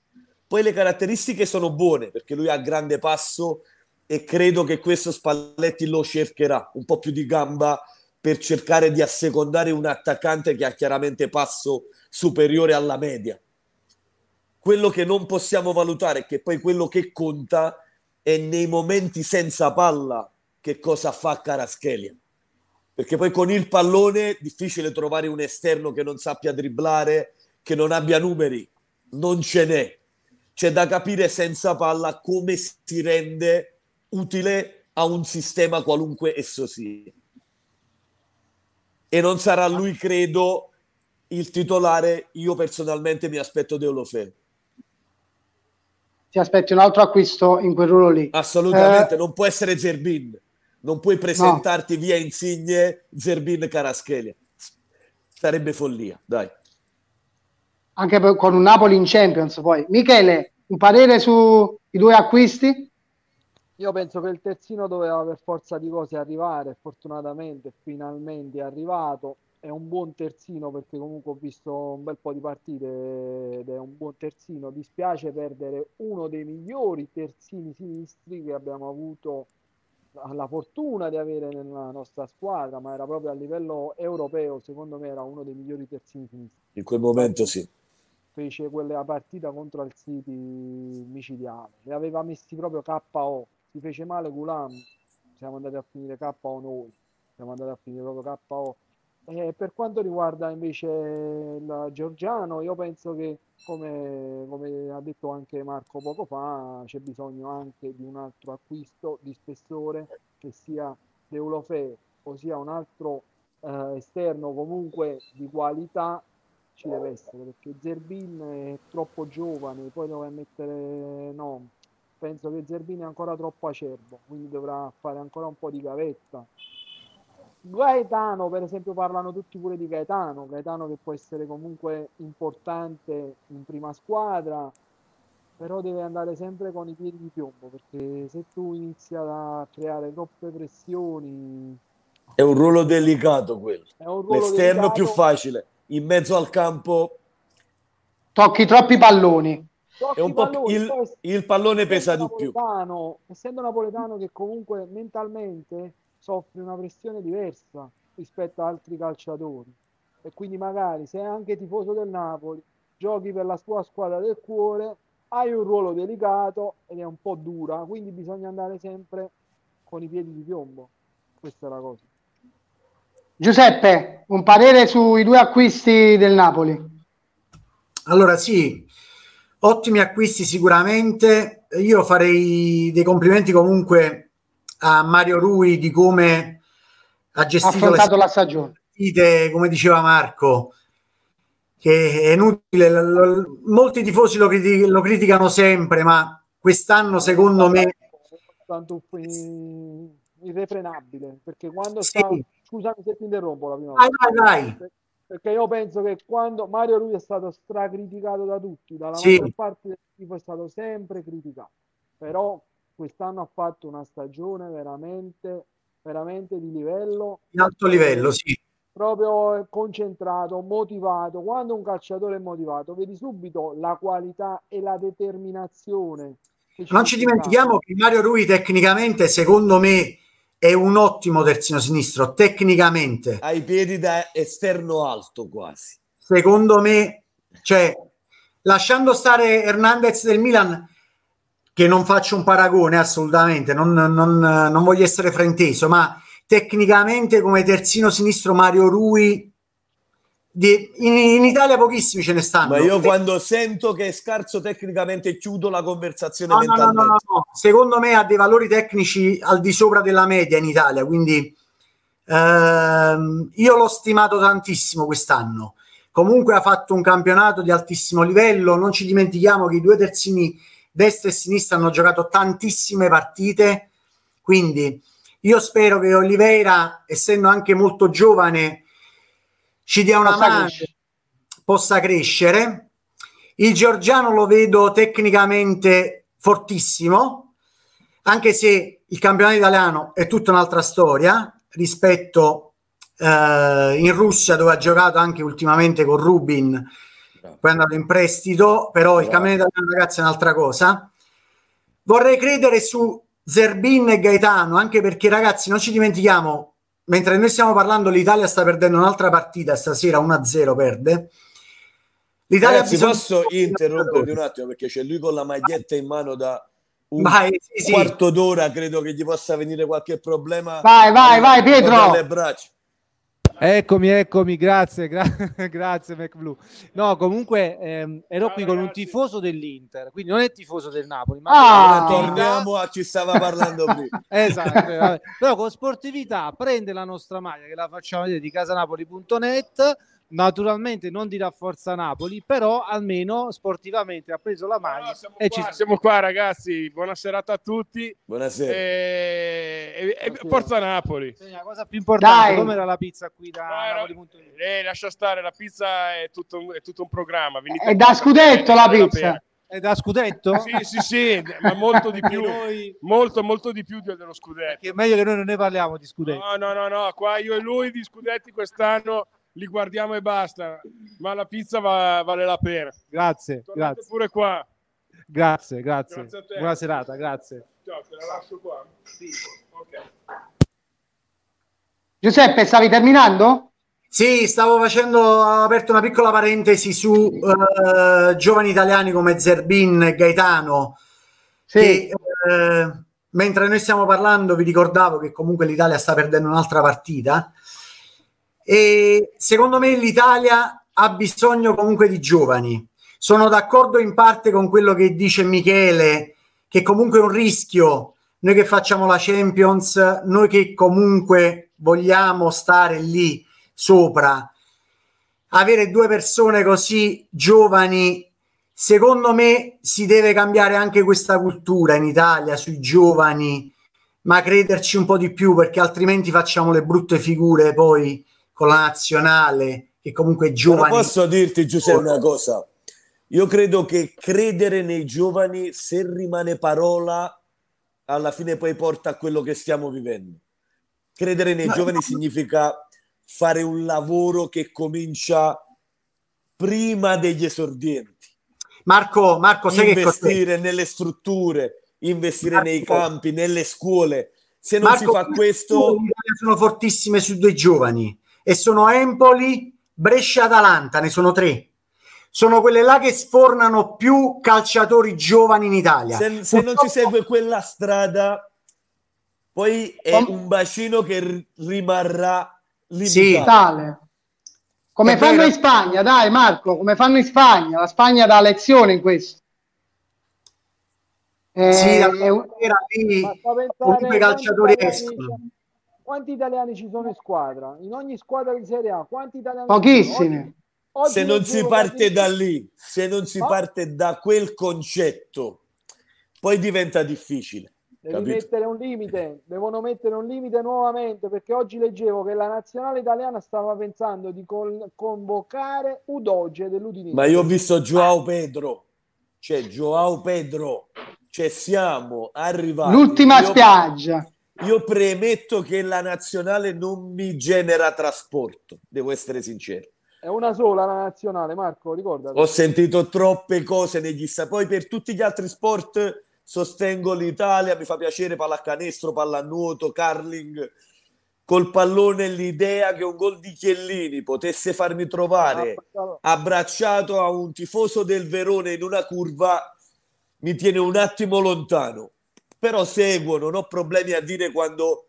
Poi le caratteristiche sono buone, perché lui ha grande passo e credo che questo Spalletti lo cercherà, un po' più di gamba per cercare di assecondare un attaccante che ha chiaramente passo superiore alla media. Quello che non possiamo valutare, che poi quello che conta, è nei momenti senza palla che cosa fa Kvaratskhelia. Perché poi con il pallone è difficile trovare un esterno che non sappia dribblare, che non abbia numeri, non ce n'è. C'è da capire senza palla come si rende utile a un sistema qualunque esso sia. E non sarà lui, credo, il titolare. Io personalmente mi aspetto Deulofeu. Ti aspetti un altro acquisto in quel ruolo lì? Assolutamente, eh, non può essere Zerbin. Non puoi presentarti no. via Insigne, Zerbin, Kvaratskhelia. Sarebbe follia, dai. Anche per, con un Napoli in Champions poi. Michele, un parere sui due acquisti? Io penso che il terzino doveva per forza di cose arrivare, fortunatamente finalmente è arrivato, è un buon terzino perché comunque ho visto un bel po' di partite ed è un buon terzino. Dispiace perdere uno dei migliori terzini sinistri che abbiamo avuto la fortuna di avere nella nostra squadra, ma era proprio a livello europeo, secondo me era uno dei migliori terzini sinistri. In quel momento sì. Fece quella partita contro il City micidiale, le aveva messi proprio K O, si fece male Gulam, siamo andati a finire K O noi, siamo andati a finire proprio K O. E per quanto riguarda invece il Giorgiano, io penso che come, come ha detto anche Marco poco fa, c'è bisogno anche di un altro acquisto di spessore, che sia Deulofeu, ossia un altro eh, esterno comunque di qualità. Ci deve essere, perché Zerbin è troppo giovane, poi dovrà mettere no, penso che Zerbin è ancora troppo acerbo, quindi dovrà fare ancora un po' di gavetta. Gaetano per esempio, parlano tutti pure di Gaetano Gaetano che può essere comunque importante in prima squadra, però deve andare sempre con i piedi di piombo, perché se tu inizi a creare troppe pressioni è un ruolo delicato quello, è un ruolo l'esterno delicato, più facile. In mezzo al campo tocchi troppi palloni. È un po' il, il pallone pesa di più. Essendo napoletano che comunque mentalmente soffre una pressione diversa rispetto ad altri calciatori, e quindi magari se è anche tifoso del Napoli, giochi per la sua squadra del cuore, hai un ruolo delicato ed è un po' dura, quindi bisogna andare sempre con i piedi di piombo. Questa è la cosa. Giuseppe, un parere sui due acquisti del Napoli? Allora sì, ottimi acquisti sicuramente. Io farei dei complimenti comunque a Mario Rui di come ha gestito le... la stagione, come diceva Marco, che è inutile, lo, molti tifosi lo, criti- lo criticano sempre, ma quest'anno secondo me tanto irrefrenabile, perché quando sì. stavo... scusami se ti interrompo la prima vai, volta vai, vai. Perché io penso che quando Mario Rui è stato stracriticato da tutti, dalla sì. maggior parte del tipo è stato sempre criticato, però quest'anno ha fatto una stagione veramente veramente di livello, di alto livello, sì, proprio concentrato, motivato. Quando un calciatore è motivato vedi subito la qualità e la determinazione. Ci non ci dimentichiamo che Mario Rui tecnicamente secondo me è un ottimo terzino sinistro, tecnicamente ai piedi da esterno alto quasi, secondo me, cioè lasciando stare Hernandez del Milan, che non faccio un paragone assolutamente, non, non, non voglio essere frainteso, ma tecnicamente come terzino sinistro Mario Rui di, in, in Italia pochissimi ce ne stanno. Ma io quando sento che è scarso tecnicamente chiudo la conversazione no, mentalmente. No, no, no, no. Secondo me ha dei valori tecnici al di sopra della media in Italia, quindi ehm, io l'ho stimato tantissimo quest'anno. Comunque ha fatto un campionato di altissimo livello, non ci dimentichiamo che i due terzini destra e sinistra hanno giocato tantissime partite, quindi io spero che Olivera, essendo anche molto giovane, ci dia una possa mano, crescere. possa crescere. Il Giorgiano lo vedo tecnicamente fortissimo, anche se il campionato italiano è tutta un'altra storia rispetto eh, in Russia, dove ha giocato anche ultimamente con Rubin, poi è andato in prestito, però Bravo. il campionato italiano, ragazzi, è un'altra cosa. Vorrei credere su Zerbin e Gaetano, anche perché, ragazzi, non ci dimentichiamo, mentre noi stiamo parlando l'Italia sta perdendo un'altra partita stasera, uno a zero perde l'Italia. Ragazzi, bisogna... posso interrompervi un attimo, perché c'è lui con la maglietta in mano da un vai, sì, sì. quarto d'ora, credo che gli possa venire qualche problema. Vai, vai, vai Pietro, eccomi, eccomi, grazie gra- grazie McBlue. No, comunque ehm, ero Ciao, qui con ragazzi. un tifoso dell'Inter, quindi non è tifoso del Napoli, ma ah, ah, torniamo a ci stava parlando prima. Esatto, vabbè. Però con sportività prende la nostra maglia, che la facciamo vedere, di casanapoli punto net, naturalmente non dirà Forza Napoli, però almeno sportivamente ha preso la maglia. No, siamo, e qua, ci... siamo qua ragazzi, buona serata a tutti, buonasera e... E... buonasera. Forza Napoli, sì, la cosa più importante. Dai. Come era la pizza qui da no, era... Napoli punto it? Eh, lascia stare, la pizza è tutto un, è tutto un programma. Venite è da scudetto la pizza la è da scudetto? Sì, sì, sì, ma molto di più, noi... molto, molto di più dello scudetto, perché è meglio che noi non ne parliamo di scudetti. No, no, no, no, qua io e lui di scudetti quest'anno li guardiamo e basta, ma la pizza va, vale la pena. Grazie, Tornate grazie. pure qua. Grazie, grazie. grazie Buona serata, grazie. Ciao, te la lascio qua. Sì, okay. Giuseppe, stavi terminando? Sì, stavo facendo, ho aperto una piccola parentesi su uh, giovani italiani come Zerbin e Gaetano. Sì. Che, uh, mentre noi stiamo parlando, vi ricordavo che comunque l'Italia sta perdendo un'altra partita. E secondo me l'Italia ha bisogno comunque di giovani. Sono d'accordo in parte con quello che dice Michele, che comunque è un rischio, noi che facciamo la Champions, noi che comunque vogliamo stare lì sopra, avere due persone così giovani. Secondo me si deve cambiare anche questa cultura in Italia sui giovani, ma crederci un po' di più, perché altrimenti facciamo le brutte figure poi con la nazionale, che comunque è giovane. Posso dirti, Giuseppe, una cosa? Io credo che credere nei giovani, se rimane parola, alla fine poi porta a quello che stiamo vivendo. Credere nei Ma... giovani significa fare un lavoro che comincia prima degli esordienti. Marco, Marco sai investire che nelle strutture, investire Marco, nei campi, nelle scuole. Se non Marco, si fa questo, sono fortissime su due giovani e sono Empoli, Brescia, Atalanta, ne sono tre. Sono quelle là che sfornano più calciatori giovani in Italia. Se, se non si segue quella strada, poi è un bacino che rimarrà limitato. Sì. Come fanno in Spagna, dai Marco, come fanno in Spagna. La Spagna dà lezione in questo. Eh, sì, è un... era lì, comunque i calciatori escono. Quanti italiani ci sono in squadra? In ogni squadra di Serie A, quanti italiani? Pochissimi. Oggi, oggi se non si parte da lì, se non si parte da quel concetto, poi diventa difficile. Devi capito? Mettere un limite, devono mettere un limite nuovamente, perché oggi leggevo che la nazionale italiana stava pensando di col- convocare Udogie dell'Udinese. Ma io ho visto João Pedro, c'è cioè, João Pedro, cioè siamo arrivati. L'ultima io, spiaggia. Io premetto che la nazionale non mi genera trasporto, devo essere sincero. È una sola la nazionale, Marco, ricordati. Ho sentito troppe cose negli stati. Poi per tutti gli altri sport sostengo l'Italia, mi fa piacere pallacanestro, pallanuoto, curling. Col pallone l'idea che un gol di Chiellini potesse farmi trovare abbracciato a un tifoso del Verona in una curva mi tiene un attimo lontano, però seguo, non ho problemi a dire quando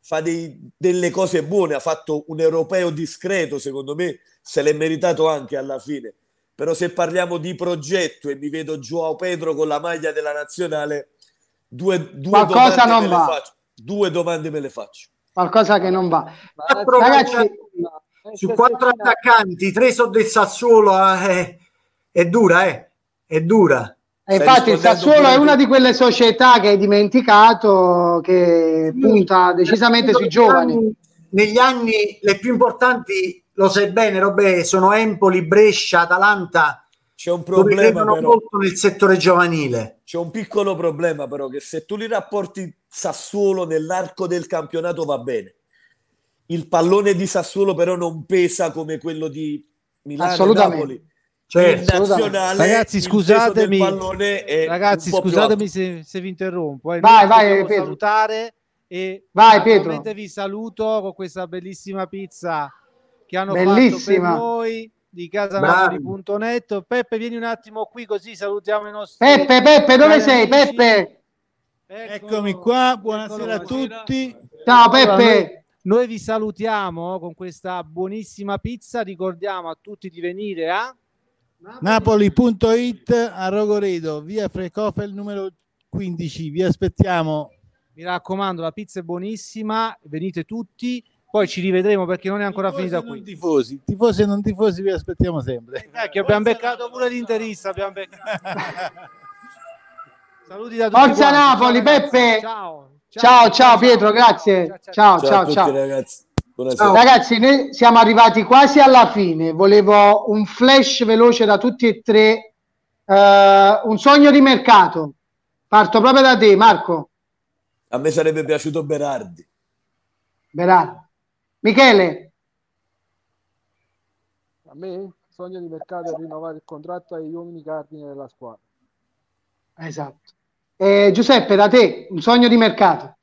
fa dei, delle cose buone. Ha fatto un europeo discreto, secondo me se l'è meritato anche alla fine, però se parliamo di progetto e mi vedo João Pedro con la maglia della nazionale, due, due domande non me va. le faccio due domande me le faccio qualcosa che non va. Ragazzi, su quattro attaccanti tre sono del Sassuolo, eh, è dura eh, è dura. E infatti il Sassuolo è una di quelle società che hai dimenticato, che punta decisamente sui giovani. Negli anni le più importanti, lo sai bene Robè, sono Empoli, Brescia, Atalanta. C'è un problema però molto nel settore giovanile. C'è un piccolo problema però, che se tu li rapporti Sassuolo nell'arco del campionato va bene. Il pallone di Sassuolo però non pesa come quello di Milano e Napoli. Cioè, nazionale, ragazzi scusatemi ragazzi scusatemi se, se vi interrompo eh. vai vai Pietro. Salutare e vai Pietro, vi saluto con questa bellissima pizza che hanno bellissima. fatto per noi di casa napoli punto net. Peppe vieni un attimo qui così salutiamo i nostri Peppe Peppe dove sei amici. Peppe eccomi qua, buonasera Eccolo, a tutti ciao Peppe. Noi vi salutiamo con questa buonissima pizza, ricordiamo a tutti di venire a Napoli punto it a Rogoredo, via Frecofel numero quindici, vi aspettiamo, mi raccomando la pizza è buonissima, venite tutti, poi ci rivedremo perché non è ancora tifosi finita qui. Tifosi, tifosi e non tifosi vi aspettiamo sempre. Eh, che abbiamo beccato pure l'interista, abbiamo beccato. Saluti da tutti. Forza quanti. Napoli, ciao, Beppe. Ciao. Ciao, ciao, ciao Pietro, grazie. Ciao, ciao, ciao. ciao, ciao, ciao. Tutti, ragazzi. Ciao. Ragazzi, noi siamo arrivati quasi alla fine. Volevo un flash veloce da tutti e tre, uh, un sogno di mercato. Parto proprio da te, Marco. A me sarebbe piaciuto Berardi. Berardi. Michele? A me il sogno di mercato è rinnovare il contratto agli uomini cardine della squadra. Esatto. Eh, Giuseppe, da te un sogno di mercato.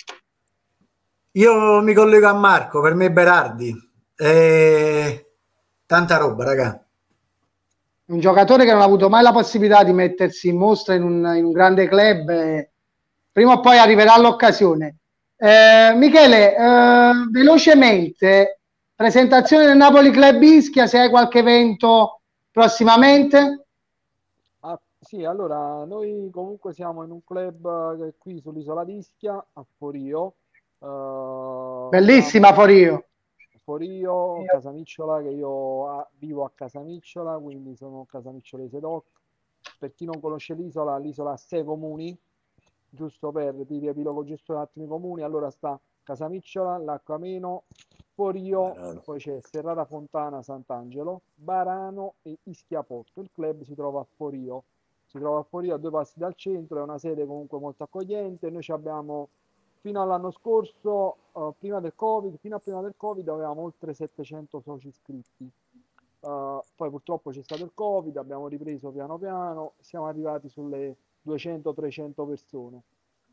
Io mi collego a Marco, per me Berardi, eh, tanta roba raga, un giocatore che non ha avuto mai la possibilità di mettersi in mostra in un, in un grande club, eh, prima o poi arriverà l'occasione. eh, Michele, eh, velocemente presentazione del Napoli Club Ischia, se hai qualche evento prossimamente. Sì, allora noi comunque siamo in un club qui sull'isola di Ischia a Forio. Uh, bellissima Forio Forio, Casamicciola, che io vivo a Casamicciola, quindi sono casamicciolese doc. Per chi non conosce l'isola, l'isola ha sei comuni, giusto per ti riepilogo giusto un attimo i comuni. Allora sta Casamicciola, L'Acquameno, Forio, Barano. Poi c'è Serrata Fontana, Sant'Angelo, Barano e Ischia Porto. Il club si trova a Forio, si trova a Forio a due passi dal centro, è una sede comunque molto accogliente. Noi ci abbiamo fino all'anno scorso, uh, prima del Covid, fino a prima del Covid avevamo oltre settecento soci iscritti. Uh, poi purtroppo c'è stato il Covid, abbiamo ripreso piano piano, siamo arrivati sulle duecento trecento persone.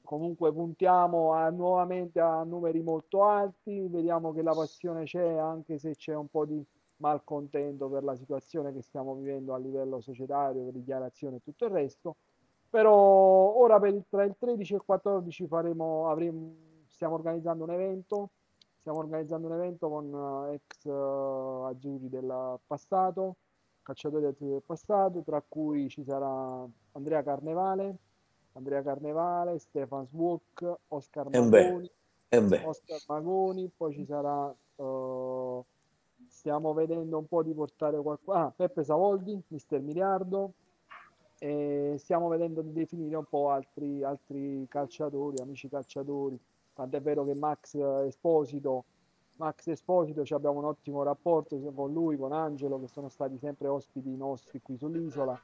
Comunque puntiamo a, nuovamente a numeri molto alti, vediamo che la passione c'è, anche se c'è un po' di malcontento per la situazione che stiamo vivendo a livello societario, per dichiarazione e tutto il resto. Però ora per il, tra il tredici e il quattordici faremo, avremo, stiamo organizzando un evento Stiamo organizzando un evento con ex uh, azzurri del passato, calciatori azzurri del passato, tra cui ci sarà Andrea Carnevale, Andrea Carnevale, Stefan Swok, Oscar Magoni, Oscar Magoni, poi ci sarà, uh, stiamo vedendo un po' di portare qualcuno, ah, Peppe Savoldi, mister Miliardo, e stiamo vedendo di definire un po' altri, altri calciatori, amici calciatori. Tant'è vero che Max Esposito, Max Esposito, cioè abbiamo un ottimo rapporto con lui, con Angelo, che sono stati sempre ospiti nostri qui sull'isola.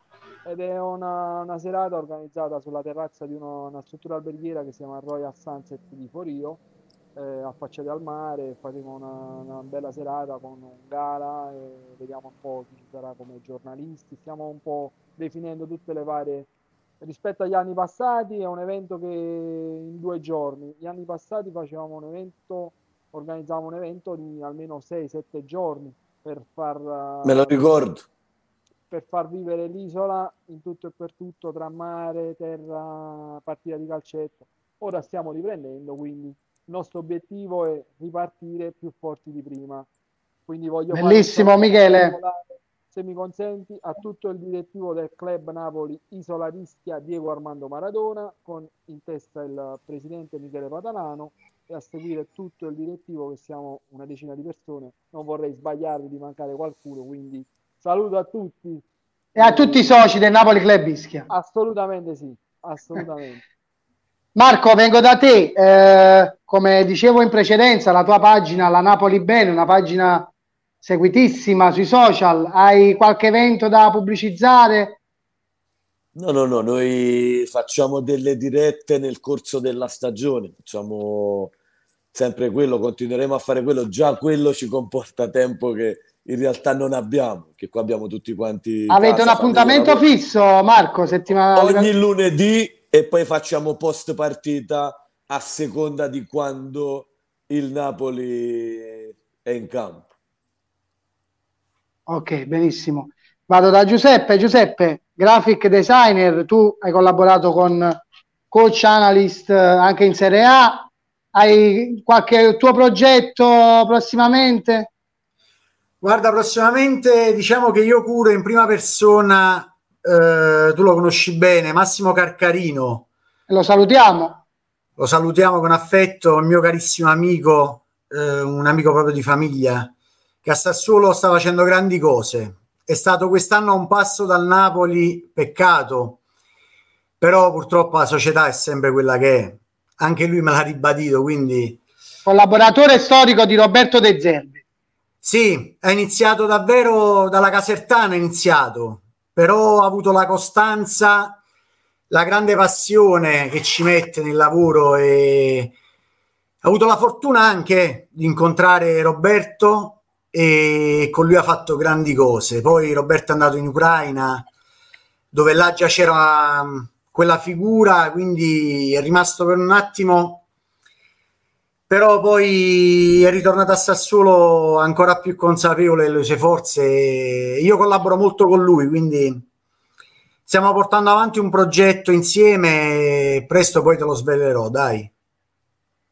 Ed è una, una serata organizzata sulla terrazza di uno, una struttura alberghiera che si chiama Royal Sunset di Forio, eh, affacciati al mare. Faremo una, una bella serata con un gala, e vediamo un po' chi ci sarà come giornalisti. Stiamo un po' definendo tutte le varie... Rispetto agli anni passati è un evento che in due giorni, gli anni passati facevamo un evento, organizzavamo un evento di almeno sei sette giorni per far, me lo ricordo, per far vivere l'isola in tutto e per tutto, tra mare, terra, partita di calcetto. Ora stiamo riprendendo, quindi il nostro obiettivo è ripartire più forti di prima. Quindi voglio bellissimo fare Michele, se mi consenti, a tutto il direttivo del club Napoli Isola d'Ischia Diego Armando Maradona, con in testa il presidente Michele Patalano, e a seguire tutto il direttivo, che siamo una decina di persone, non vorrei sbagliarvi di mancare qualcuno, quindi saluto a tutti. E a tutti i soci del Napoli Club Ischia. Assolutamente sì, assolutamente. Marco, vengo da te, eh, come dicevo in precedenza, la tua pagina, la Napoli Bene, una pagina... seguitissima sui social, hai qualche evento da pubblicizzare? No, no, no, noi facciamo delle dirette nel corso della stagione, facciamo sempre quello, continueremo a fare quello, già quello ci comporta tempo che in realtà non abbiamo, che qua abbiamo tutti quanti... Avete casa, un appuntamento fisso, Marco? Settimana... Ogni lunedì, e poi facciamo post partita a seconda di quando il Napoli è in campo. Ok, benissimo. Vado da Giuseppe. Giuseppe, graphic designer, tu hai collaborato con coach analyst anche in Serie A, hai qualche tuo progetto prossimamente? Guarda, prossimamente diciamo che io curo in prima persona, eh, tu lo conosci bene, Massimo Carcarino. Lo salutiamo. Lo salutiamo con affetto, il mio carissimo amico, eh, un amico proprio di famiglia, che a Sassuolo sta facendo grandi cose. È stato quest'anno a un passo dal Napoli, peccato, però purtroppo la società è sempre quella che è. Anche lui me l'ha ribadito, quindi... Collaboratore storico di Roberto De Zerbi. Sì, ha iniziato davvero dalla Casertana, ha iniziato, però ha avuto la costanza, la grande passione che ci mette nel lavoro, e ha avuto la fortuna anche di incontrare Roberto, e con lui ha fatto grandi cose. Poi Roberto è andato in Ucraina, dove là già c'era quella figura, quindi è rimasto per un attimo, però poi è ritornato a Sassuolo ancora più consapevole delle sue forze. Io collaboro molto con lui, quindi stiamo portando avanti un progetto insieme, presto poi te lo svelerò, dai.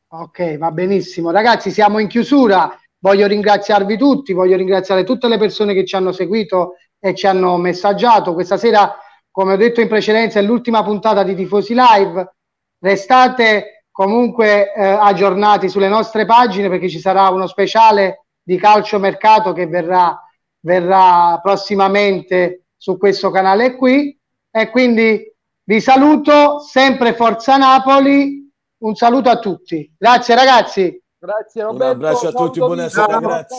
Ok, va benissimo. Ragazzi, siamo in chiusura. Voglio ringraziarvi tutti, voglio ringraziare tutte le persone che ci hanno seguito e ci hanno messaggiato. Questa sera, come ho detto in precedenza, è l'ultima puntata di Tifosi Live. Restate comunque eh, aggiornati sulle nostre pagine, perché ci sarà uno speciale di calciomercato che verrà, verrà prossimamente su questo canale qui. E quindi vi saluto, sempre Forza Napoli, un saluto a tutti. Grazie ragazzi. Grazie Roberto, un abbraccio a tutti, buonasera, grazie.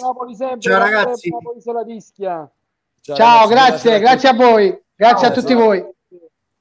Ciao ragazzi. Ciao, grazie, grazie a voi, grazie a tutti voi.